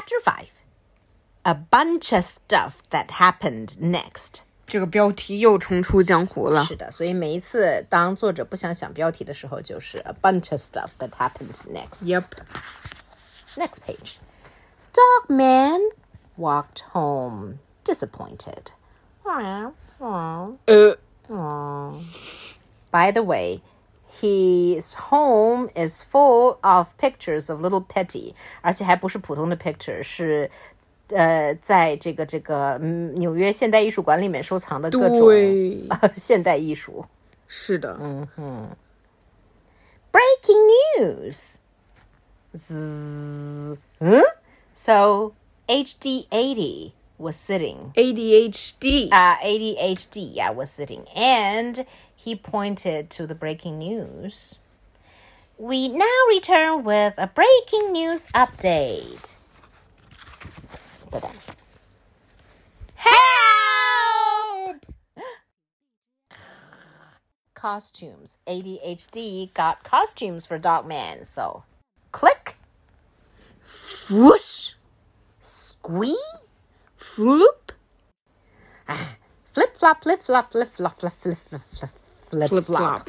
Chapter 5, A bunch of stuff that happened next. 这个标题又重出江湖了。是的，所以每一次当作者不想想标题的时候，就是 A bunch of stuff that happened next. Yep. Next page. Dog Man walked home, disappointed. By the way, his home is full of pictures of Li'l Petey. 而且还不是普通的 picture， 是在这个纽约现代艺术馆里面收藏的各种现代艺术。是的，嗯哼。Breaking news. So ADHD was sitting. ADHD, yeah, was sitting, and he pointed to the breaking news. We now return with a breaking news update.Help! Costumes. ADHD got costumes for Dog Man. So, click, whoosh, squee, floop, flip flop, flip flop, flip flop, flip flop, flip flop.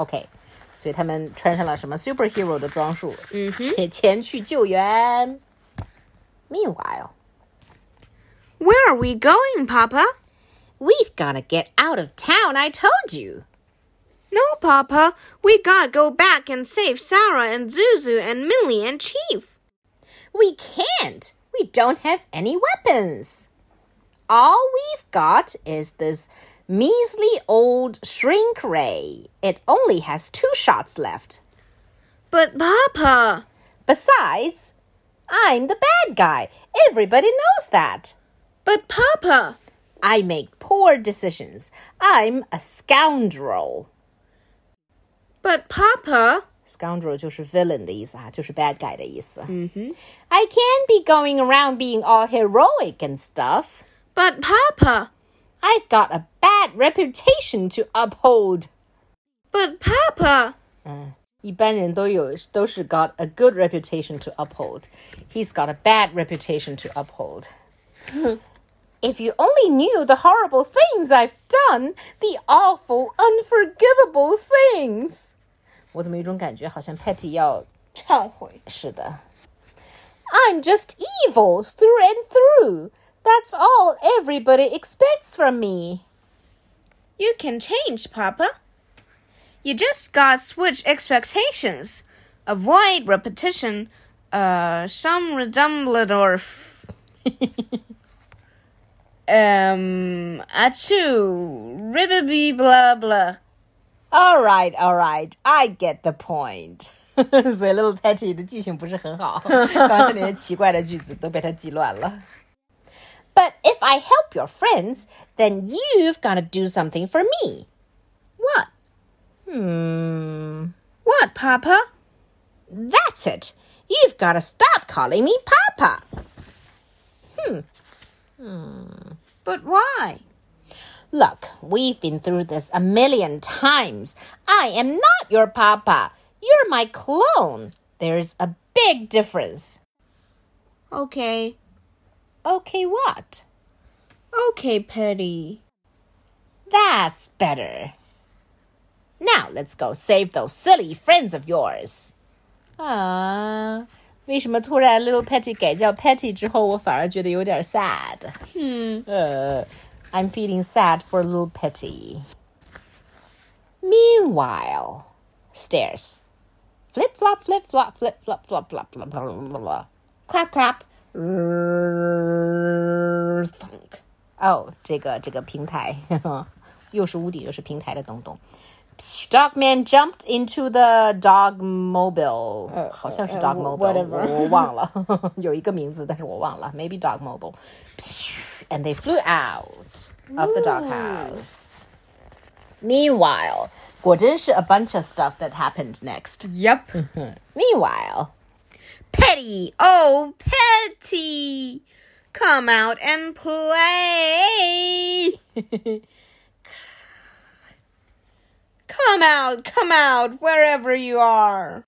Okay. 所以他们穿上了什么 superhero 的装束？嗯哼，前去救援。Meanwhile.Where are we going, Papa? We've got to get out of town, I told you. No, Papa. We got to go back and save Sarah and Zuzu and Millie and Chief. We can't. We don't have any weapons. All we've got is this measly old shrink ray. It only has 2 shots left. But, Papa... Besides, I'm the bad guy. Everybody knows that.But, Papa... I make poor decisions. I'm a scoundrel. But, Papa... Scoundrel 就是 villain 的意思啊，就是 bad guy 的意思。Mm-hmm. I can't be going around being all heroic and stuff. But, Papa... I've got a bad reputation to uphold. But, Papa... 一般人都是 got a good reputation to uphold. He's got a bad reputation to uphold. If you only knew the horrible things I've done, the awful, unforgivable things. 我怎么有种感觉，好像 Petty 要忏悔。是的。I'm just evil through and through. That's all everybody expects from me. You can change, Papa. You just gotta switch expectations. Avoid repetition. Some redumbledorf. Achoo, ribby, blah, blah. All right. I get the point. 所以 Li'l Petey 的记性不是很好，刚才那些奇怪的句子都被他记乱了。But if I help your friends, then you've got to do something for me. What? What, Papa? That's it. You've got to stop calling me Papa. But why? Look, we've been through this a million times. I am not your papa. You're my clone. There's a big difference. Okay. Okay what? Okay, Petty. That's better. Now let's go save those silly friends of yours. Aww.为什么突然 Li'l Petey 改叫 Petty 之后，我反而觉得有点 sad。I'm feeling sad for Li'l Petey. Meanwhile, stairs. Flip flop, flip flop, flip flop, flop flop, flop flop, clap clap. Thunk. 哦，这个平台，又是屋顶又是平台的东东。Dogman jumped into the dog mobile. 好像是 dog mobile. Whatever. 我忘了，有一个名字，但是我忘了。Maybe dog mobile. And they flew out of the doghouse. Meanwhile, 果真是 a bunch of stuff that happened next. Yep. Meanwhile, Petty, oh Petty, come out and play. Come out, wherever you are.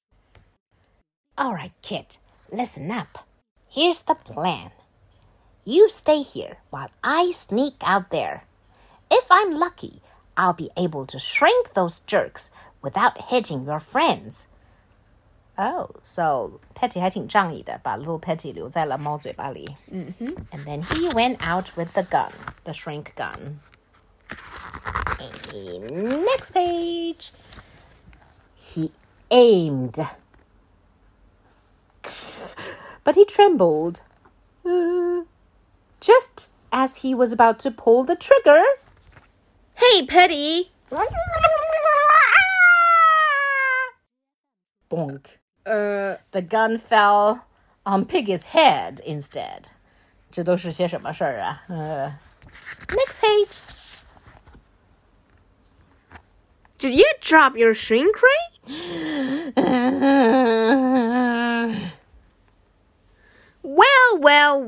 All right, kid, listen up. Here's the plan. You stay here while I sneak out there. If I'm lucky, I'll be able to shrink those jerks without hitting your friends.Oh, so Petty 还挺仗义的，把 Li'l Petty 留在了猫嘴巴里。Mm-hmm. And then he went out with the gun, the shrink gun. And next page. He aimed. But he trembled. Just as he was about to pull the trigger. Hey, Petty! Bonk.The gun fell on Piggy's head instead. 这都是些什么事儿啊？Next page. Did you drop your shrink ray? Well,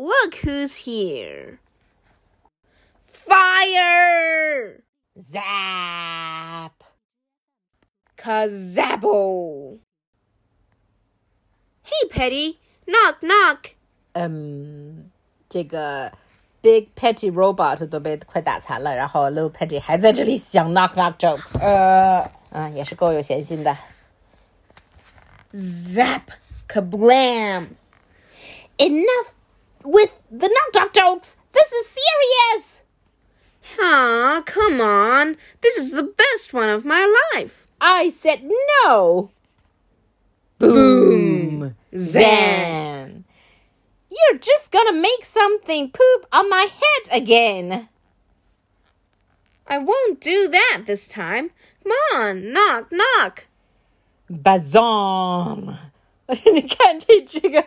look who's here. Fire! Zap! Kazabo!Hey, Petty, knock, knock. 这个 Big Petty Robot 都被快打残了，然后 Li'l Petty 还在这里想 knock, knock jokes. 也是够有闲心的。Zap, kablam. Enough with the knock, knock jokes. This is serious. Huh, come on. This is the best one of my life. I said no. Boom. Zan. You're just gonna make something poop on my head again. I won't do that this time. Come on, knock, knock. Bazom. 你看这个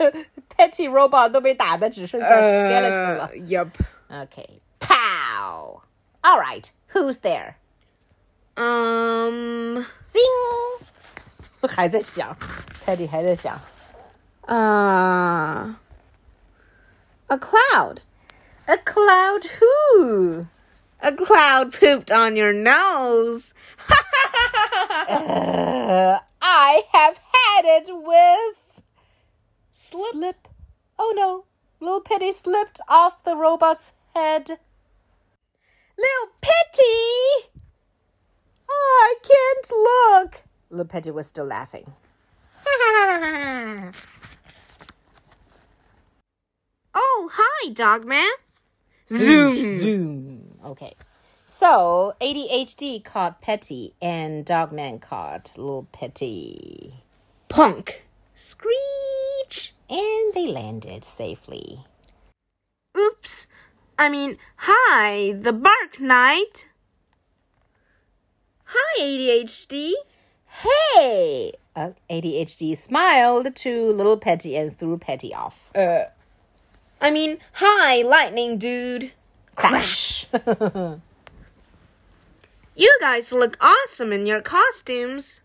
Petty Robot 都被打的只剩下 skeleton 了。Yep. Okay. Pow. All right. Who's there? Zing.还在想 Petty 还在想A cloud. A cloud who? A cloud pooped on your nose. I have had it with Slip. Oh no, Li'l Petty slipped off the robot's head. Li'l Petty! Oh, I can't look.Li'l Petty was still laughing. Oh, hi, Dog Man. Zoom. Okay. So, ADHD caught Petty and Dog Man caught Li'l Petty. Punk. Screech. And they landed safely. Oops. Hi, the Bark Knight. Hi, ADHD.Hey! ADHD smiled to Li'l Petty and threw Petty off. Hi, lightning dude. Crash! You guys look awesome in your costumes.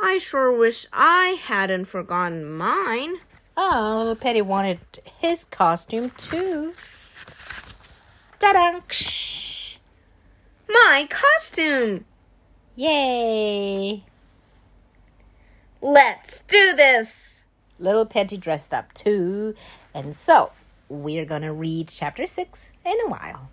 I sure wish I hadn't forgotten mine. Oh, Li'l Petty wanted his costume too. Ta-da! My costume!Yay! Let's do this! Li'l Petty dressed up too, and so we're gonna read chapter 6 in a while.